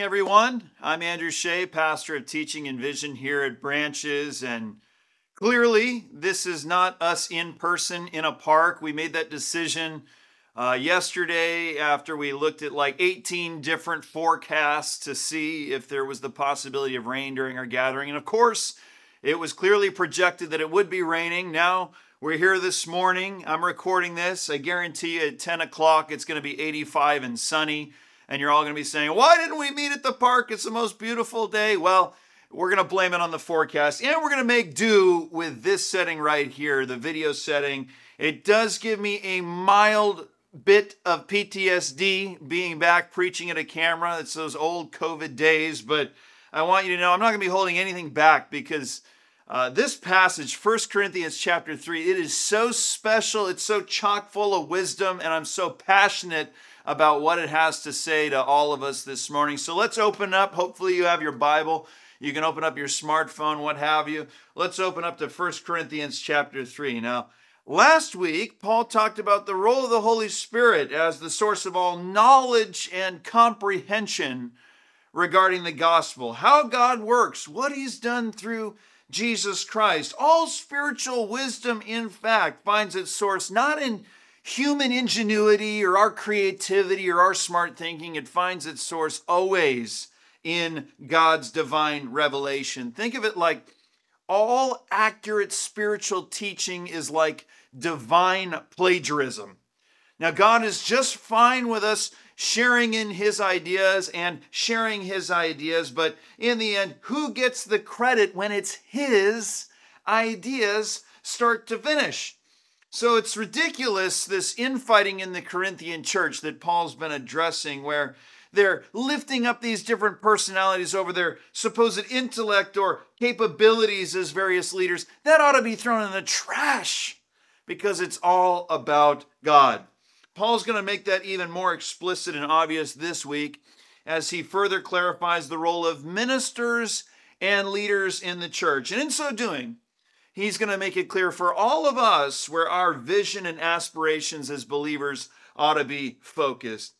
morning, everyone. I'm Andrew Shea, pastor of teaching and vision here at Branches, and clearly this is not us in person in a park. We made that decision yesterday after we looked at like 18 different forecasts to see if there was the possibility of rain during our gathering, and of course it was clearly projected that it would be raining. Now we're here this morning. I'm recording this. I guarantee you at 10 o'clock it's going to be 85 and sunny. And you're all going to be saying, why didn't we meet at the park? It's the most beautiful day. Well, we're going to blame it on the forecast. And we're going to make do with this setting right here, the video setting. It does give me a mild bit of PTSD being back preaching at a camera. It's those old COVID days. But I want you to know I'm not going to be holding anything back because this passage, First Corinthians chapter 3, it is so special, it's so chock full of wisdom, and I'm so passionate about what it has to say to all of us this morning. So let's open up. Hopefully you have your Bible. You can open up your smartphone, what have you. Let's open up to First Corinthians chapter 3. Now, last week, Paul talked about the role of the Holy Spirit as the source of all knowledge and comprehension regarding the gospel, how God works, what he's done through Jesus Christ. All spiritual wisdom, in fact, finds its source not in human ingenuity or our creativity or our smart thinking. It finds its source always in God's divine revelation. Think of it like all accurate spiritual teaching is like divine plagiarism. Now, God is just fine with us sharing in his ideas and sharing his ideas, but in the end, who gets the credit when it's his ideas start to finish? So it's ridiculous, this infighting in the Corinthian church that Paul's been addressing, where they're lifting up these different personalities over their supposed intellect or capabilities as various leaders. That ought to be thrown in the trash because it's all about God. Paul's going to make that even more explicit and obvious this week as he further clarifies the role of ministers and leaders in the church. And in so doing, he's going to make it clear for all of us where our vision and aspirations as believers ought to be focused.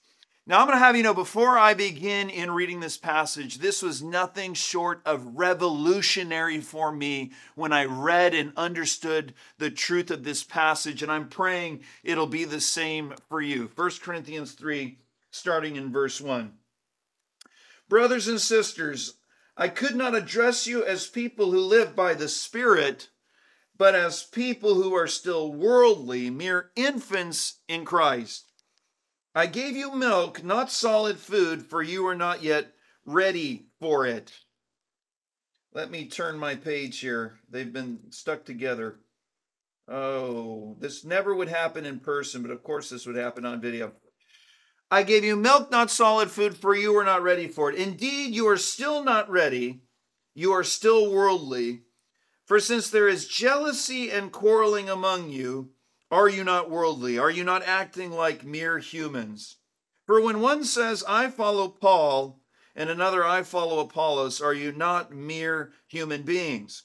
Now, I'm going to have you know, before I begin in reading this passage, this was nothing short of revolutionary for me when I read and understood the truth of this passage, and I'm praying it'll be the same for you. 1 Corinthians 3, starting in verse 1. Brothers and sisters, I could not address you as people who live by the Spirit, but as people who are still worldly, mere infants in Christ. I gave you milk, not solid food, for you are not yet ready for it. Let me turn my page here. They've been stuck together. Oh, this never would happen in person, but of course this would happen on video. I gave you milk, not solid food, for you are not ready for it. Indeed, you are still not ready. You are still worldly. For since there is jealousy and quarreling among you, are you not worldly? Are you not acting like mere humans? For when one says, I follow Paul, and another, I follow Apollos, are you not mere human beings?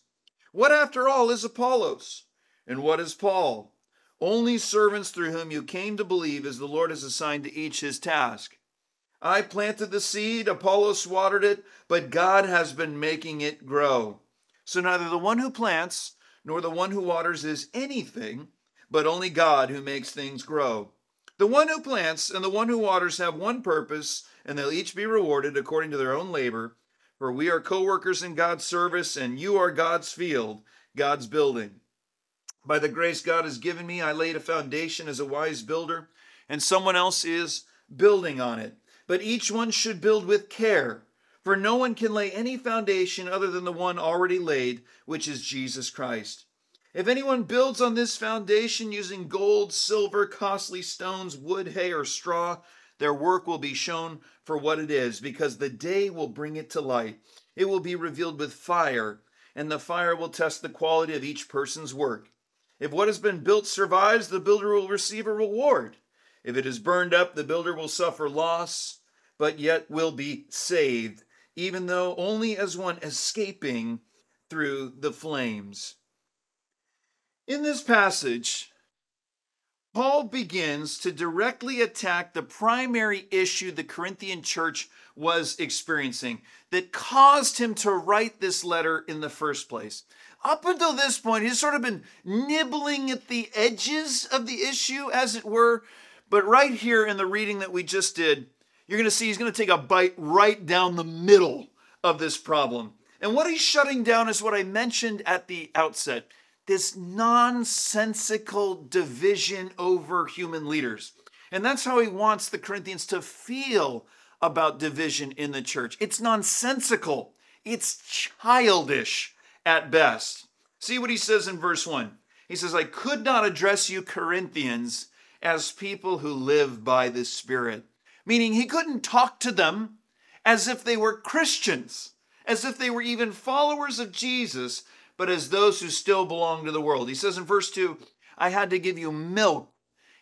What, after all, is Apollos? And what is Paul? Only servants through whom you came to believe, as the Lord has assigned to each his task. I planted the seed, Apollos watered it, but God has been making it grow. So neither the one who plants nor the one who waters is anything, but only God who makes things grow. The one who plants and the one who waters have one purpose, and they'll each be rewarded according to their own labor. For we are co-workers in God's service, and you are God's field, God's building. By the grace God has given me, I laid a foundation as a wise builder, and someone else is building on it. But each one should build with care, for no one can lay any foundation other than the one already laid, which is Jesus Christ. If anyone builds on this foundation using gold, silver, costly stones, wood, hay, or straw, their work will be shown for what it is, because the day will bring it to light. It will be revealed with fire, and the fire will test the quality of each person's work. If what has been built survives, the builder will receive a reward. If it is burned up, the builder will suffer loss, but yet will be saved, even though only as one escaping through the flames. In this passage, Paul begins to directly attack the primary issue the Corinthian church was experiencing that caused him to write this letter in the first place. Up until this point, he's sort of been nibbling at the edges of the issue, as it were. But right here in the reading that we just did, you're going to see he's going to take a bite right down the middle of this problem. And what he's shutting down is what I mentioned at the outset. This nonsensical division over human leaders. And that's how he wants the Corinthians to feel about division in the church. It's nonsensical. It's childish at best. See what he says in verse 1. He says, I could not address you Corinthians as people who live by the Spirit. Meaning he couldn't talk to them as if they were Christians, as if they were even followers of Jesus, but as those who still belong to the world. He says in verse 2, I had to give you milk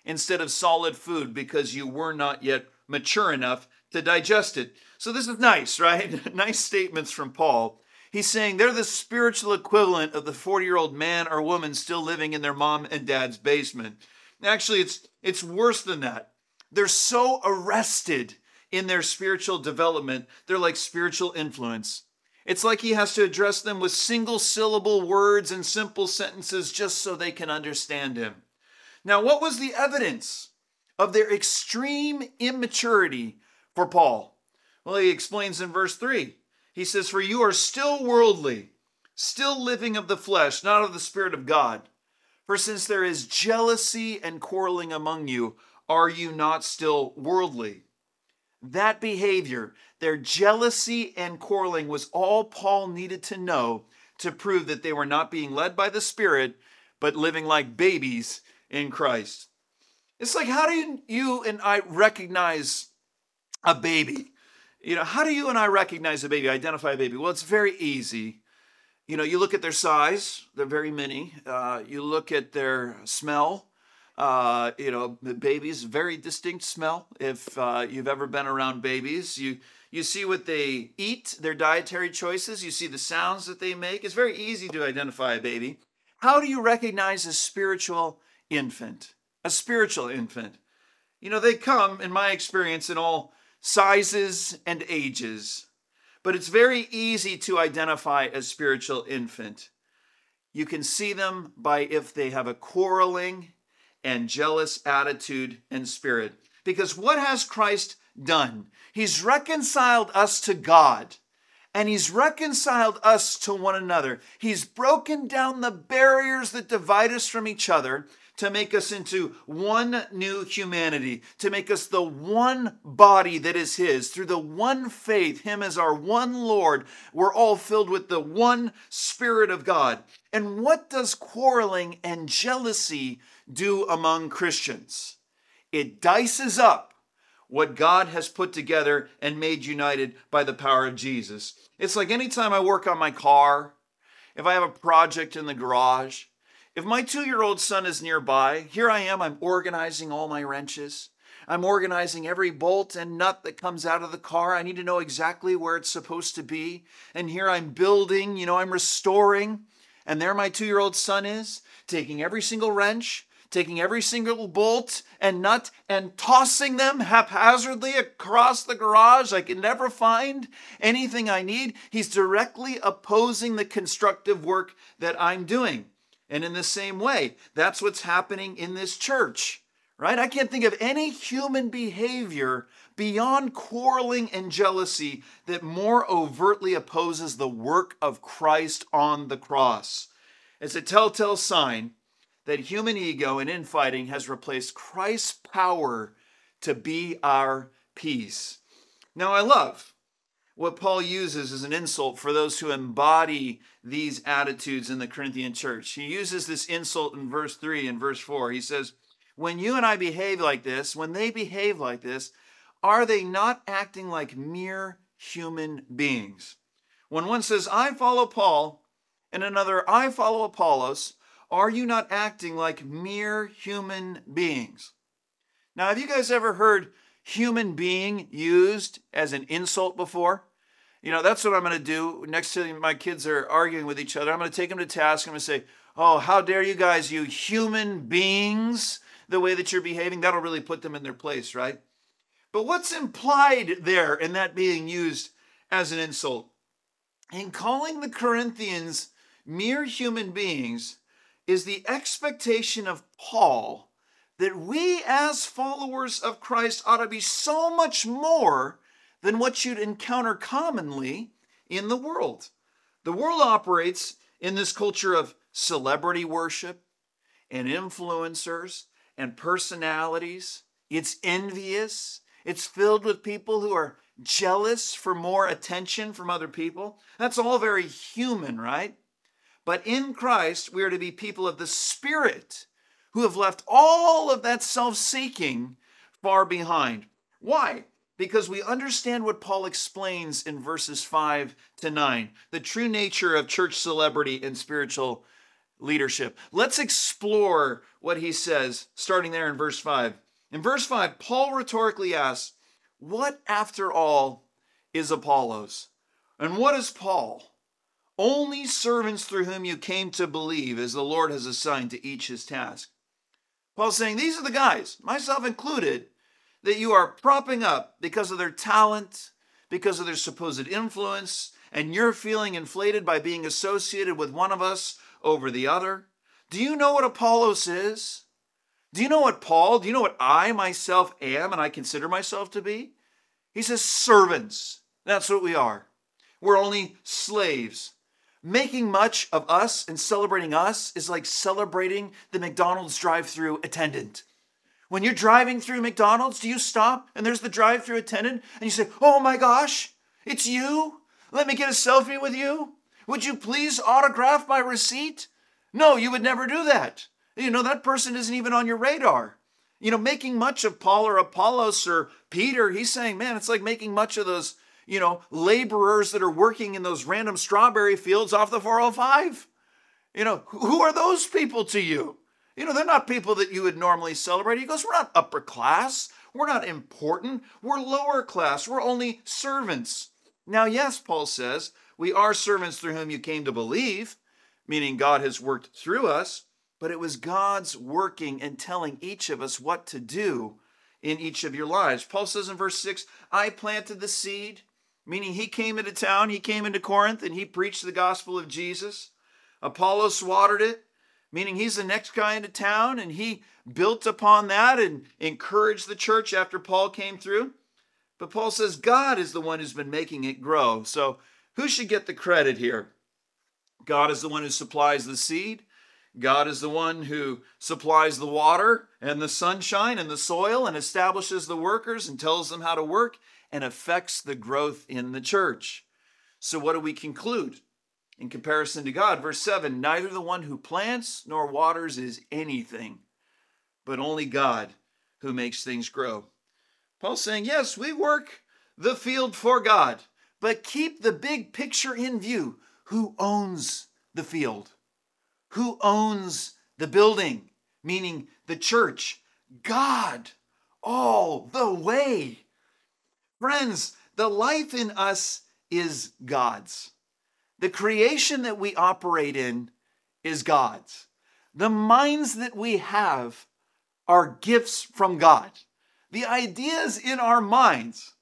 instead of solid food because you were not yet mature enough to digest it. So this is nice, right? Nice statements from Paul. He's saying they're the spiritual equivalent of the 40-year-old man or woman still living in their mom and dad's basement. Actually, it's worse than that. They're so arrested in their spiritual development. They're like spiritual influence. It's like he has to address them with single-syllable words and simple sentences just so they can understand him. Now, what was the evidence of their extreme immaturity for Paul? Well, he explains in verse 3. He says, for you are still worldly, still living of the flesh, not of the Spirit of God. For since there is jealousy and quarreling among you, are you not still worldly? That behavior, their jealousy and quarreling, was all Paul needed to know to prove that they were not being led by the Spirit, but living like babies in Christ. It's like, how do you and I recognize a baby? You know, how do you and I recognize a baby, identify a baby? Well, it's very easy. You know, you look at their size, they're very many. You look at their smell. You know, babies, very distinct smell. If you've ever been around babies, you see what they eat, their dietary choices. You see the sounds that they make. It's very easy to identify a baby. How do you recognize a spiritual infant? A spiritual infant. You know, they come, in my experience, in all sizes and ages. But it's very easy to identify a spiritual infant. You can see them by if they have a quarreling and jealous attitude and spirit. Because what has Christ done? He's reconciled us to God, and he's reconciled us to one another. He's broken down the barriers that divide us from each other to make us into one new humanity, to make us the one body that is his. Through the one faith, him as our one Lord, we're all filled with the one Spirit of God. And what does quarreling and jealousy do among Christians? It dices up what God has put together and made united by the power of Jesus. It's like anytime I work on my car, if I have a project in the garage, if my 2-year-old son is nearby, here I am, I'm organizing all my wrenches. I'm organizing every bolt and nut that comes out of the car. I need to know exactly where it's supposed to be. And here I'm building, you know, I'm restoring. And there my 2-year-old son is, taking every single wrench, taking every single bolt and nut and tossing them haphazardly across the garage. I can never find anything I need. He's directly opposing the constructive work that I'm doing. And in the same way, that's what's happening in this church, right? I can't think of any human behavior beyond quarreling and jealousy that more overtly opposes the work of Christ on the cross. It's a telltale sign that human ego and infighting has replaced Christ's power to be our peace. Now, I love what Paul uses as an insult for those who embody these attitudes in the Corinthian church. He uses this insult in verse 3 and verse 4. He says, when you and I behave like this, when they behave like this, are they not acting like mere human beings? When one says, I follow Paul, and another, I follow Apollos, are you not acting like mere human beings? Now, have you guys ever heard human being used as an insult before? You know, that's what I'm going to do next time my kids are arguing with each other. I'm going to take them to task. I'm going to say, oh, how dare you guys, you human beings. the way that you're behaving, that'll really put them in their place, right? But what's implied there in that being used as an insult? In calling the Corinthians mere human beings is the expectation of Paul that we as followers of Christ ought to be so much more than what you'd encounter commonly in the world. The world operates in this culture of celebrity worship and influencers and personalities. It's envious. It's filled with people who are jealous for more attention from other people. That's all very human, right? But in Christ, we are to be people of the Spirit who have left all of that self-seeking far behind. Why? Because we understand what Paul explains in verses 5 to 9, the true nature of church celebrity and spiritual leadership. Let's explore what he says, starting there in verse 5. In verse 5, Paul rhetorically asks, what, after all, is Apollos? And what is Paul? Only servants through whom you came to believe, as the Lord has assigned to each his task. Paul's saying, these are the guys, myself included, that you are propping up because of their talent, because of their supposed influence, and you're feeling inflated by being associated with one of us over the other. Do you know what Apollos is? Do you know what Paul, do you know what I myself am and I consider myself to be? He says servants. That's what we are. We're only slaves. Making much of us and celebrating us is like celebrating the McDonald's drive-thru attendant. When you're driving through McDonald's, do you stop and there's the drive-thru attendant and you say, oh my gosh, it's you? Let me get a selfie with you? Would you please autograph my receipt? No, you would never do that. You know, that person isn't even on your radar. You know, making much of Paul or Apollos or Peter, he's saying, man, it's like making much of those, you know, laborers that are working in those random strawberry fields off the 405. You know, who are those people to you? You know, they're not people that you would normally celebrate. He goes, we're not upper class. We're not important. We're lower class. We're only servants. Now, yes, Paul says, we are servants through whom you came to believe, meaning God has worked through us. But it was God's working and telling each of us what to do in each of your lives. Paul says in verse 6, I planted the seed, meaning he came into town, he came into Corinth, and he preached the gospel of Jesus. Apollos watered it, meaning he's the next guy into town, and he built upon that and encouraged the church after Paul came through. But Paul says God is the one who's been making it grow. So who should get the credit here? God is the one who supplies the seed. God is the one who supplies the water and the sunshine and the soil and establishes the workers and tells them how to work and affects the growth in the church. So what do we conclude in comparison to God? Verse 7, neither the one who plants nor waters is anything, but only God who makes things grow. Paul's saying, yes, we work the field for God, but keep the big picture in view. Who owns the field? Who owns the building, meaning the church? God, all the way. Friends, the life in us is God's. The creation that we operate in is God's. The minds that we have are gifts from God. The ideas in our minds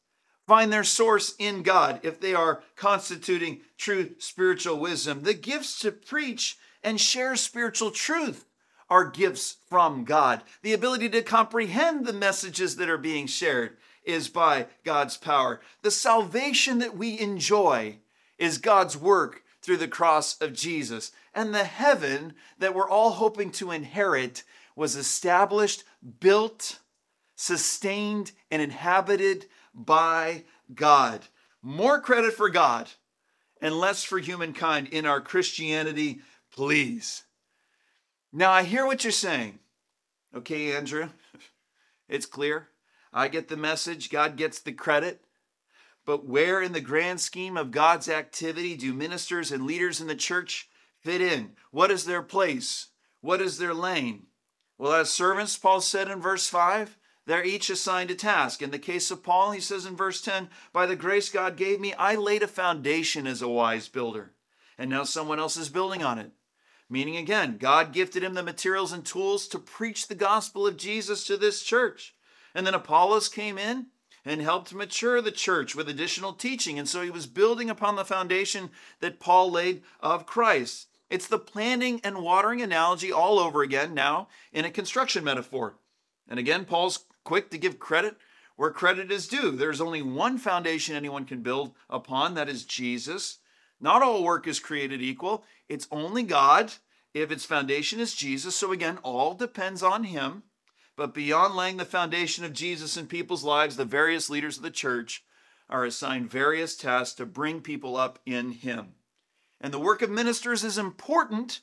find their source in God if they are constituting true spiritual wisdom. The gifts to preach and share spiritual truth are gifts from God. The ability to comprehend the messages that are being shared is by God's power. The salvation that we enjoy is God's work through the cross of Jesus. And the heaven that we're all hoping to inherit was established, built, sustained, and inhabited by God. More credit for God and less for humankind in our Christianity, please. Now, I hear what you're saying. Okay, Andrew, it's clear. I get the message. God gets the credit. But where in the grand scheme of God's activity do ministers and leaders in the church fit in? What is their place? What is their lane? Well, as servants, Paul said in verse 5, they're each assigned a task. In the case of Paul, he says in verse 10, by the grace God gave me, I laid a foundation as a wise builder, and now someone else is building on it. Meaning again, God gifted him the materials and tools to preach the gospel of Jesus to this church. And then Apollos came in and helped mature the church with additional teaching. And so he was building upon the foundation that Paul laid of Christ. It's the planting and watering analogy all over again, now in a construction metaphor. And again, Paul's quick to give credit where credit is due. There's only one foundation anyone can build upon, that is Jesus. Not all work is created equal. It's only God if its foundation is Jesus. So again, all depends on him. But beyond laying the foundation of Jesus in people's lives, the various leaders of the church are assigned various tasks to bring people up in him. And the work of ministers is important,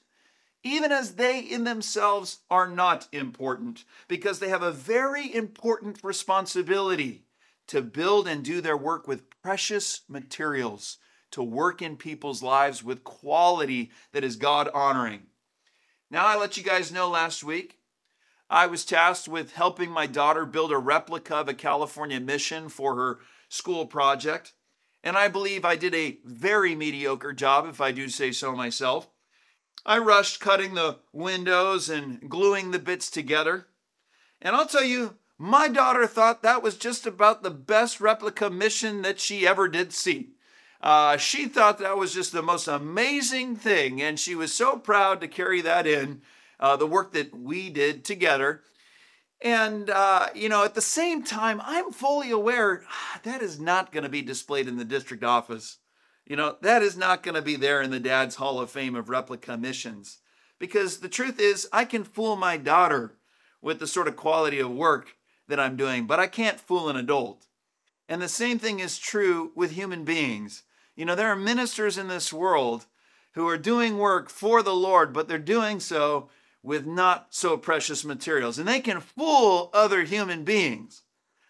even as they in themselves are not important, because they have a very important responsibility to build and do their work with precious materials, to work in people's lives with quality that is God-honoring. Now, I let you guys know last week, I was tasked with helping my daughter build a replica of a California mission for her school project. And I believe I did a very mediocre job, if I do say so myself. I rushed cutting the windows and gluing the bits together. And I'll tell you, my daughter thought that was just about the best replica mission that she ever did see. She thought that was just the most amazing thing, and she was so proud to carry that in, the work that we did together. And, at the same time, I'm fully aware that is not going to be displayed in the district office. That is not going to be there in the Dad's Hall of Fame of replica missions. Because the truth is, I can fool my daughter with the sort of quality of work that I'm doing, but I can't fool an adult. And the same thing is true with human beings. There are ministers in this world who are doing work for the Lord, but they're doing so with not so precious materials. And they can fool other human beings,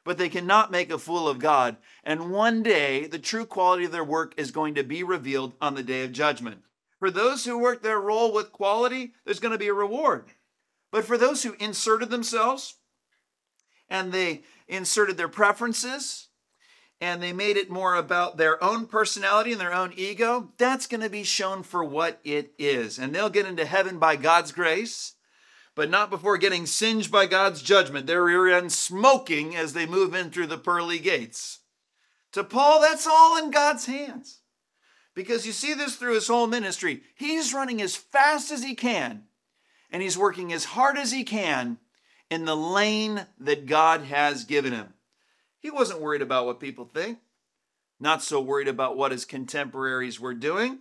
but they cannot make a fool of God. And one day, the true quality of their work is going to be revealed on the day of judgment. For those who work their role with quality, there's going to be a reward. But for those who inserted themselves, and they inserted their preferences, and they made it more about their own personality and their own ego, that's going to be shown for what it is. And they'll get into heaven by God's grace, but not before getting singed by God's judgment, their ear end smoking as they move in through the pearly gates. To Paul, that's all in God's hands. Because you see this through his whole ministry. He's running as fast as he can, and he's working as hard as he can in the lane that God has given him. He wasn't worried about what people think, not so worried about what his contemporaries were doing,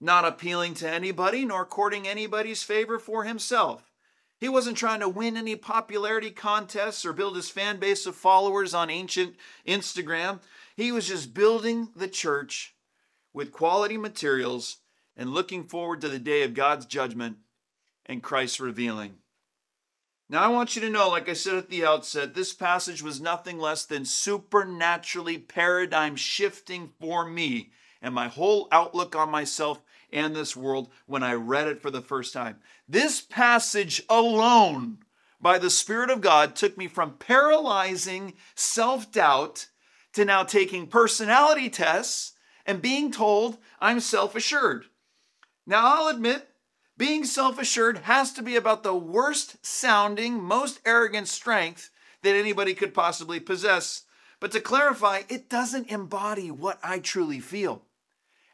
not appealing to anybody, nor courting anybody's favor for himself. He wasn't trying to win any popularity contests or build his fan base of followers on ancient Instagram. He was just building the church with quality materials and looking forward to the day of God's judgment and Christ's revealing. Now, I want you to know, like I said at the outset, this passage was nothing less than supernaturally paradigm shifting for me and my whole outlook on myself and this world when I read it for the first time. This passage alone, by the Spirit of God, took me from paralyzing self-doubt to now taking personality tests and being told I'm self-assured. Now, I'll admit, being self-assured has to be about the worst-sounding, most arrogant strength that anybody could possibly possess. But to clarify, it doesn't embody what I truly feel.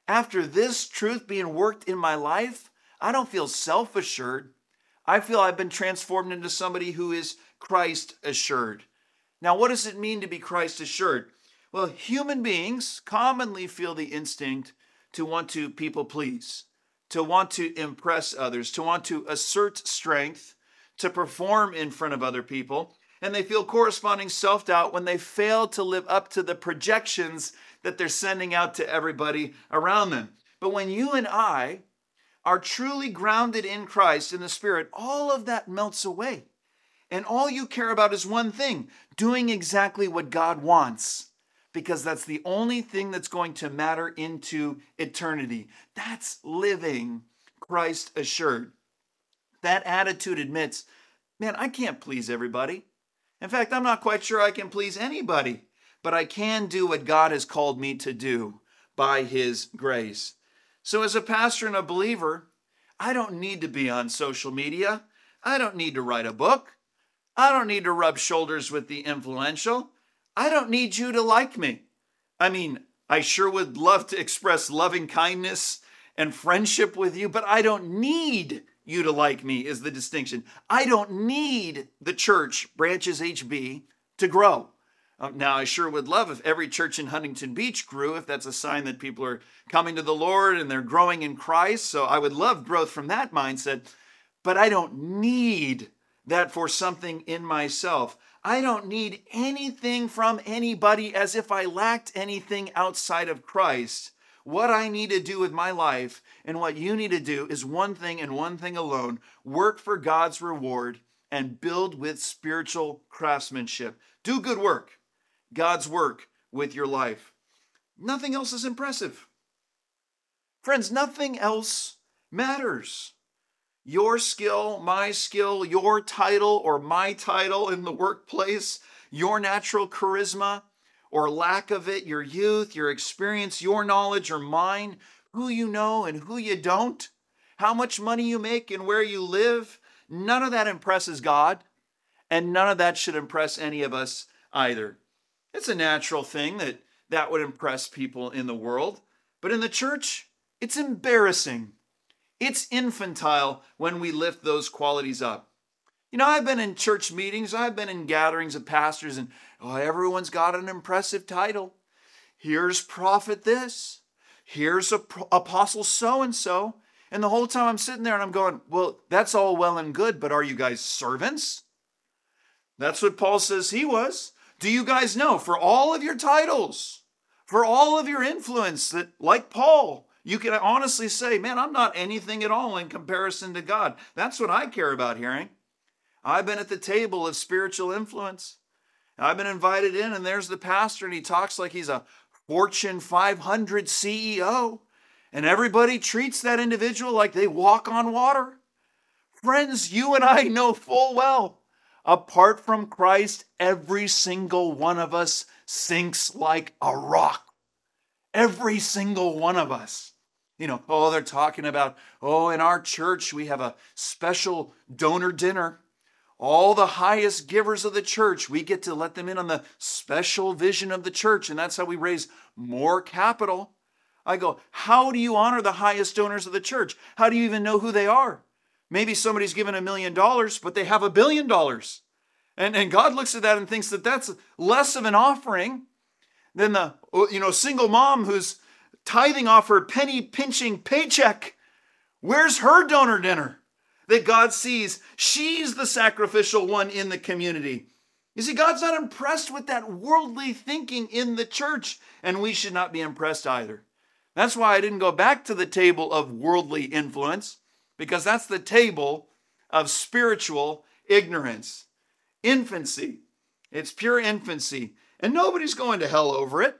After this truth being worked in my life, I don't feel self-assured. I feel I've been transformed into somebody who is Christ-assured. Now, what does it mean to be Christ-assured? Well, human beings commonly feel the instinct to want to people-please, to want to impress others, to want to assert strength, to perform in front of other people, and they feel corresponding self-doubt when they fail to live up to the projections that they're sending out to everybody around them. But when you and I are truly grounded in Christ, in the Spirit, all of that melts away. And all you care about is one thing, doing exactly what God wants, because that's the only thing that's going to matter into eternity. That's living Christ assured. That attitude admits, man, I can't please everybody. In fact, I'm not quite sure I can please anybody, but I can do what God has called me to do by his grace. So as a pastor and a believer, I don't need to be on social media. I don't need to write a book. I don't need to rub shoulders with the influential. I don't need you to like me. I mean, I sure would love to express loving kindness and friendship with you, but I don't need you to like me is the distinction. I don't need the church, Branches HB, to grow. Now, I sure would love if every church in Huntington Beach grew, if that's a sign that people are coming to the Lord and they're growing in Christ. So I would love growth from that mindset, but I don't need that for something in myself. I don't need anything from anybody as if I lacked anything outside of Christ. What I need to do with my life and what you need to do is one thing and one thing alone: work for God's reward and build with spiritual craftsmanship. Do good work, God's work with your life. Nothing else is impressive. Friends, nothing else matters. Your skill, my skill, your title or my title in the workplace, your natural charisma or lack of it, your youth, your experience, your knowledge or mine, who you know and who you don't, how much money you make and where you live, none of that impresses God, and none of that should impress any of us either. It's a natural thing that would impress people in the world, but in the church, it's embarrassing. It's infantile when we lift those qualities up. You know, I've been in church meetings, I've been in gatherings of pastors, and everyone's got an impressive title. Here's prophet this, here's apostle so-and-so, and the whole time I'm sitting there and I'm going, well, that's all well and good, but are you guys servants? That's what Paul says he was. Do you guys know, for all of your titles, for all of your influence, that like Paul, you can honestly say, man, I'm not anything at all in comparison to God. That's what I care about hearing. I've been at the table of spiritual influence. I've been invited in, and there's the pastor, and he talks like he's a Fortune 500 CEO, and everybody treats that individual like they walk on water. Friends, you and I know full well, apart from Christ, every single one of us sinks like a rock. Every single one of us. You know, they're talking about, in our church we have a special donor dinner. All the highest givers of the church, we get to let them in on the special vision of the church, and that's how we raise more capital. I go, how do you honor the highest donors of the church? How do you even know who they are? Maybe somebody's given $1 million, but they have $1 billion. And God looks at that and thinks that that's less of an offering than the single mom who's tithing off her penny-pinching paycheck. Where's her donor dinner that God sees? She's the sacrificial one in the community. You see, God's not impressed with that worldly thinking in the church, and we should not be impressed either. That's why I didn't go back to the table of worldly influence, because that's the table of spiritual ignorance. Infancy. It's pure infancy. And nobody's going to hell over it.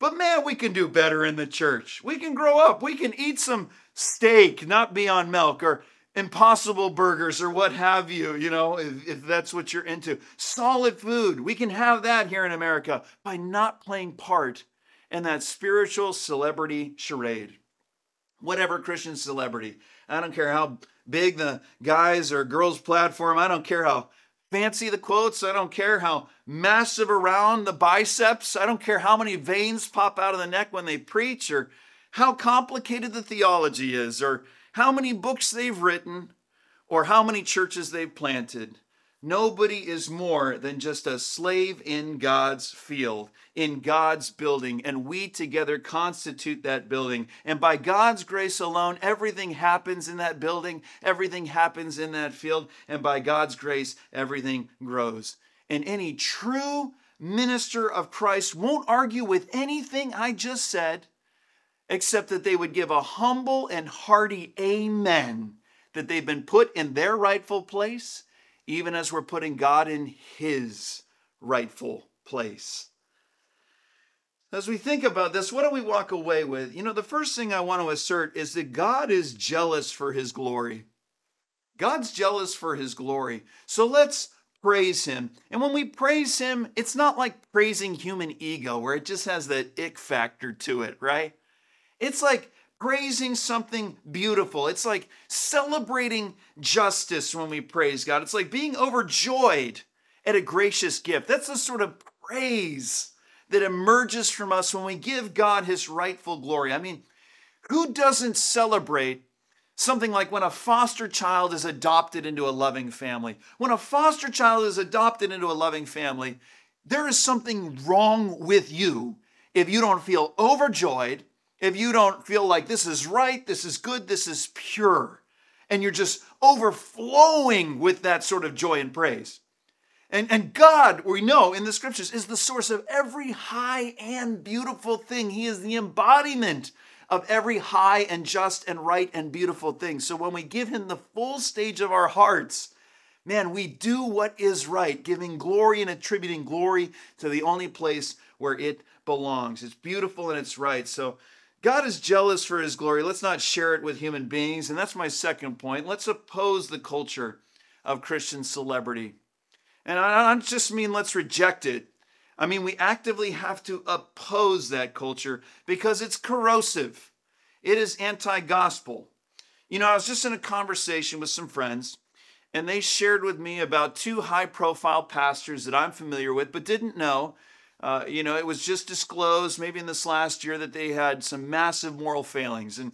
But man, we can do better in the church. We can grow up. We can eat some steak, not be on milk, or Impossible Burgers or what have you, if that's what you're into. Solid food. We can have that here in America by not playing part and that spiritual celebrity charade. Whatever Christian celebrity. I don't care how big the guys or girls platform. I don't care how fancy the quotes. I don't care how massive around the biceps. I don't care how many veins pop out of the neck when they preach, or how complicated the theology is, or how many books they've written, or how many churches they've planted. Nobody is more than just a slave in God's field, in God's building, and we together constitute that building. And by God's grace alone, everything happens in that building, everything happens in that field, and by God's grace, everything grows. And any true minister of Christ won't argue with anything I just said, except that they would give a humble and hearty amen that they've been put in their rightful place, even as we're putting God in his rightful place. As we think about this, what do we walk away with? The first thing I want to assert is that God is jealous for his glory. God's jealous for his glory. So let's praise him. And when we praise him, it's not like praising human ego where it just has that ick factor to it, right? It's like praising something beautiful. It's like celebrating justice when we praise God. It's like being overjoyed at a gracious gift. That's the sort of praise that emerges from us when we give God his rightful glory. I mean, who doesn't celebrate something like when a foster child is adopted into a loving family? When a foster child is adopted into a loving family, there is something wrong with you if you don't feel overjoyed, if you don't feel like this is right, this is good, this is pure, and you're just overflowing with that sort of joy and praise. And God, we know in the scriptures, is the source of every high and beautiful thing. He is the embodiment of every high and just and right and beautiful thing. So when we give him the full stage of our hearts, man, we do what is right, giving glory and attributing glory to the only place where it belongs. It's beautiful and it's right. So God is jealous for his glory. Let's not share it with human beings. And that's my second point. Let's oppose the culture of Christian celebrity. And I don't just mean let's reject it. I mean, we actively have to oppose that culture because it's corrosive. It is anti-gospel. You know, I was just in a conversation with some friends, and they shared with me about two high-profile pastors that I'm familiar with but didn't know. You know, it was just disclosed maybe in this last year that they had some massive moral failings. And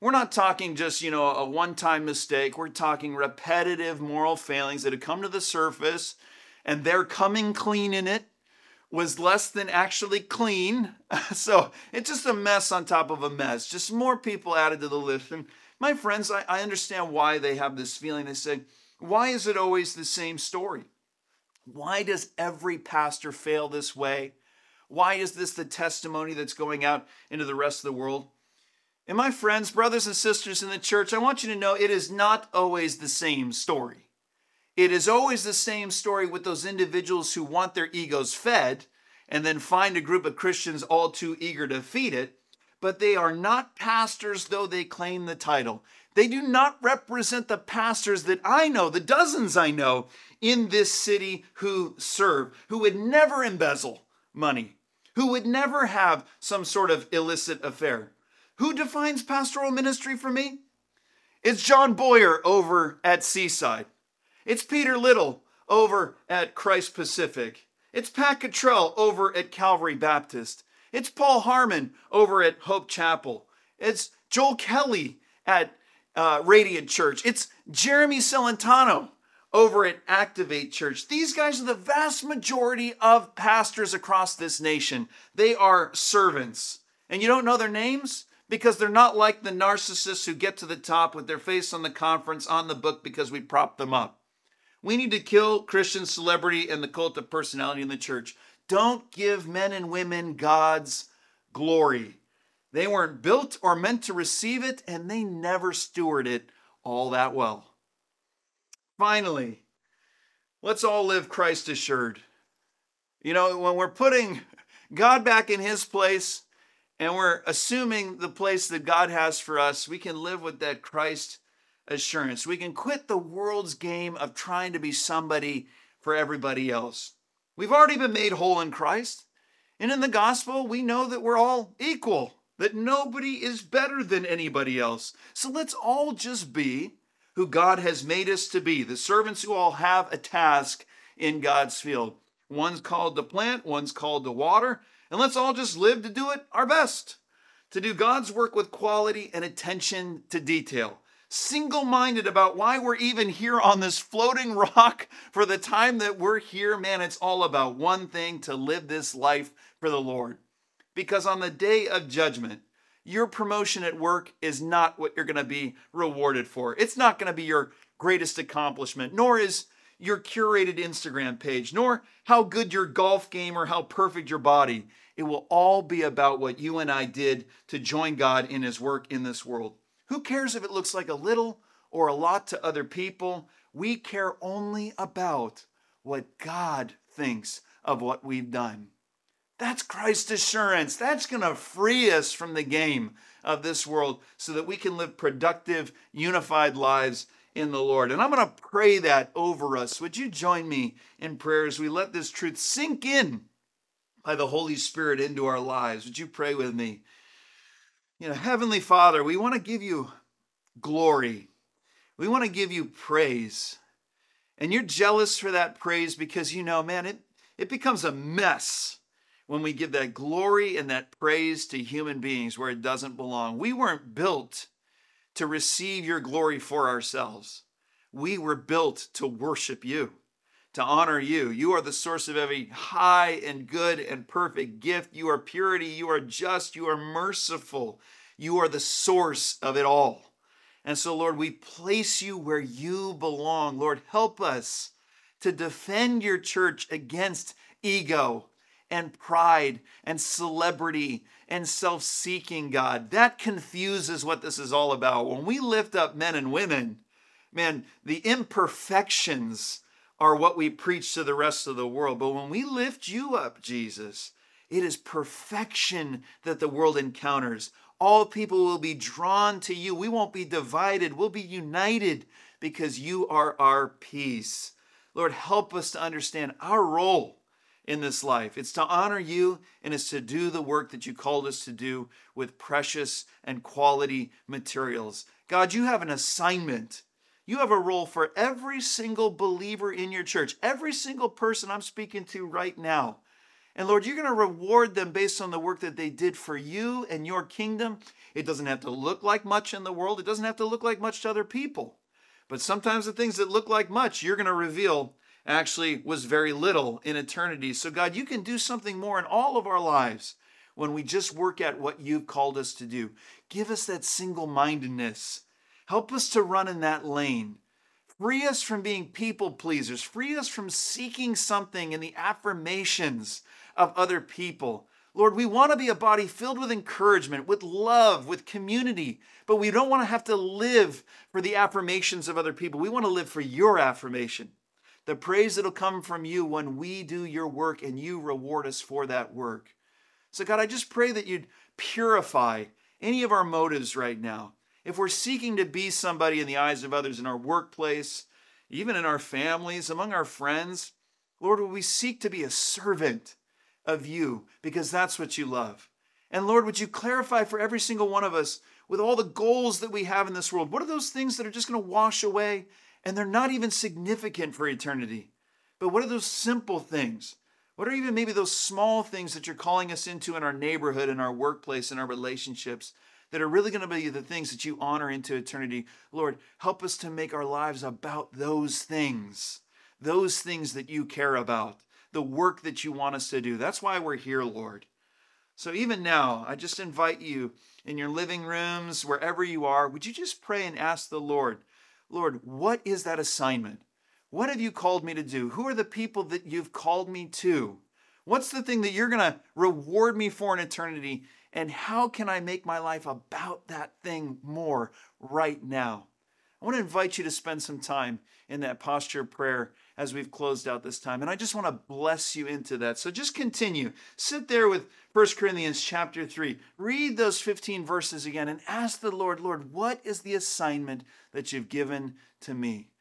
we're not talking just, you know, a one-time mistake. We're talking repetitive moral failings that have come to the surface, and their coming clean in it was less than actually clean. So it's just a mess on top of a mess, just more people added to the list. And my friends, I understand why they have this feeling. They say, why is it always the same story? Why does every pastor fail this way? Why is this the testimony that's going out into the rest of the world? And my friends, brothers and sisters in the church, I want you to know it is not always the same story. It is always the same story with those individuals who want their egos fed and then find a group of Christians all too eager to feed it. But they are not pastors, though they claim the title. They do not represent the pastors that I know, the dozens I know in this city who serve, who would never embezzle money, who would never have some sort of illicit affair. Who defines pastoral ministry for me? It's John Boyer over at Seaside. It's Peter Little over at Christ Pacific. It's Pat Cottrell over at Calvary Baptist. It's Paul Harmon over at Hope Chapel. It's Joel Kelly at Radiant Church. It's Jeremy Celentano over at Activate Church. These guys are the vast majority of pastors across this nation. They are servants. And you don't know their names? Because they're not like the narcissists who get to the top with their face on the conference, on the book, because we prop them up. We need to kill Christian celebrity and the cult of personality in the church. Don't give men and women God's glory. They weren't built or meant to receive it, and they never steward it all that well. Finally, let's all live Christ assured. You know, when we're putting God back in his place, and we're assuming the place that God has for us, we can live with that Christ assurance. We can quit the world's game of trying to be somebody for everybody else. We've already been made whole in Christ. And in the gospel, we know that we're all equal, that nobody is better than anybody else. So let's all just be who God has made us to be, the servants who all have a task in God's field. One's called to plant, one's called to water. And let's all just live to do it our best, to do God's work with quality and attention to detail, single-minded about why we're even here on this floating rock for the time that we're here. Man, it's all about one thing, to live this life for the Lord. Because on the day of judgment, your promotion at work is not what you're going to be rewarded for. It's not going to be your greatest accomplishment, nor is your curated Instagram page, nor how good your golf game or how perfect your body. It will all be about what you and I did to join God in his work in this world. Who cares if it looks like a little or a lot to other people? We care only about what God thinks of what we've done. That's Christ's assurance. That's going to free us from the game of this world so that we can live productive, unified lives in the Lord. And I'm going to pray that over us. Would you join me in prayer as we let this truth sink in by the Holy Spirit into our lives? Would you pray with me? You know, Heavenly Father, we want to give you glory. We want to give you praise. And you're jealous for that praise because, you know, man, it becomes a mess when we give that glory and that praise to human beings where it doesn't belong. We weren't built to receive your glory for ourselves. We were built to worship you, to honor you. You are the source of every high and good and perfect gift. You are purity. You are just. You are merciful. You are the source of it all. And so, Lord, we place you where you belong. Lord, help us to defend your church against ego and pride and celebrity and self-seeking, God. That confuses what this is all about. When we lift up men and women, man, the imperfections are what we preach to the rest of the world. But when we lift you up, Jesus, it is perfection that the world encounters. All people will be drawn to you. We won't be divided. We'll be united because you are our peace. Lord, help us to understand our role in this life. It's to honor you and it's to do the work that you called us to do with precious and quality materials. God, you have an assignment. You have a role for every single believer in your church, every single person I'm speaking to right now. And Lord, you're going to reward them based on the work that they did for you and your kingdom. It doesn't have to look like much in the world. It doesn't have to look like much to other people. But sometimes the things that look like much, you're going to reveal actually was very little in eternity. So God, you can do something more in all of our lives when we just work at what you've called us to do. Give us that single-mindedness. Help us to run in that lane. Free us from being people pleasers. Free us from seeking something in the affirmations of other people. Lord, we want to be a body filled with encouragement, with love, with community, but we don't want to have to live for the affirmations of other people. We want to live for your affirmation, the praise that'll come from you when we do your work and you reward us for that work. So God, I just pray that you'd purify any of our motives right now. If we're seeking to be somebody in the eyes of others in our workplace, even in our families, among our friends, Lord, would we seek to be a servant of you because that's what you love. And Lord, would you clarify for every single one of us with all the goals that we have in this world, what are those things that are just going to wash away and they're not even significant for eternity? But what are those simple things? What are even maybe those small things that you're calling us into in our neighborhood, in our workplace, in our relationships, that are really going to be the things that you honor into eternity? Lord, help us to make our lives about those things that you care about, the work that you want us to do. That's why we're here, Lord. So even now, I just invite you in your living rooms, wherever you are, would you just pray and ask the Lord, Lord, what is that assignment? What have you called me to do? Who are the people that you've called me to? What's the thing that you're going to reward me for in eternity? And how can I make my life about that thing more right now? I want to invite you to spend some time in that posture of prayer as we've closed out this time. And I just want to bless you into that. So just continue. Sit there with 1 Corinthians chapter 3. Read those 15 verses again and ask the Lord, Lord, what is the assignment that you've given to me?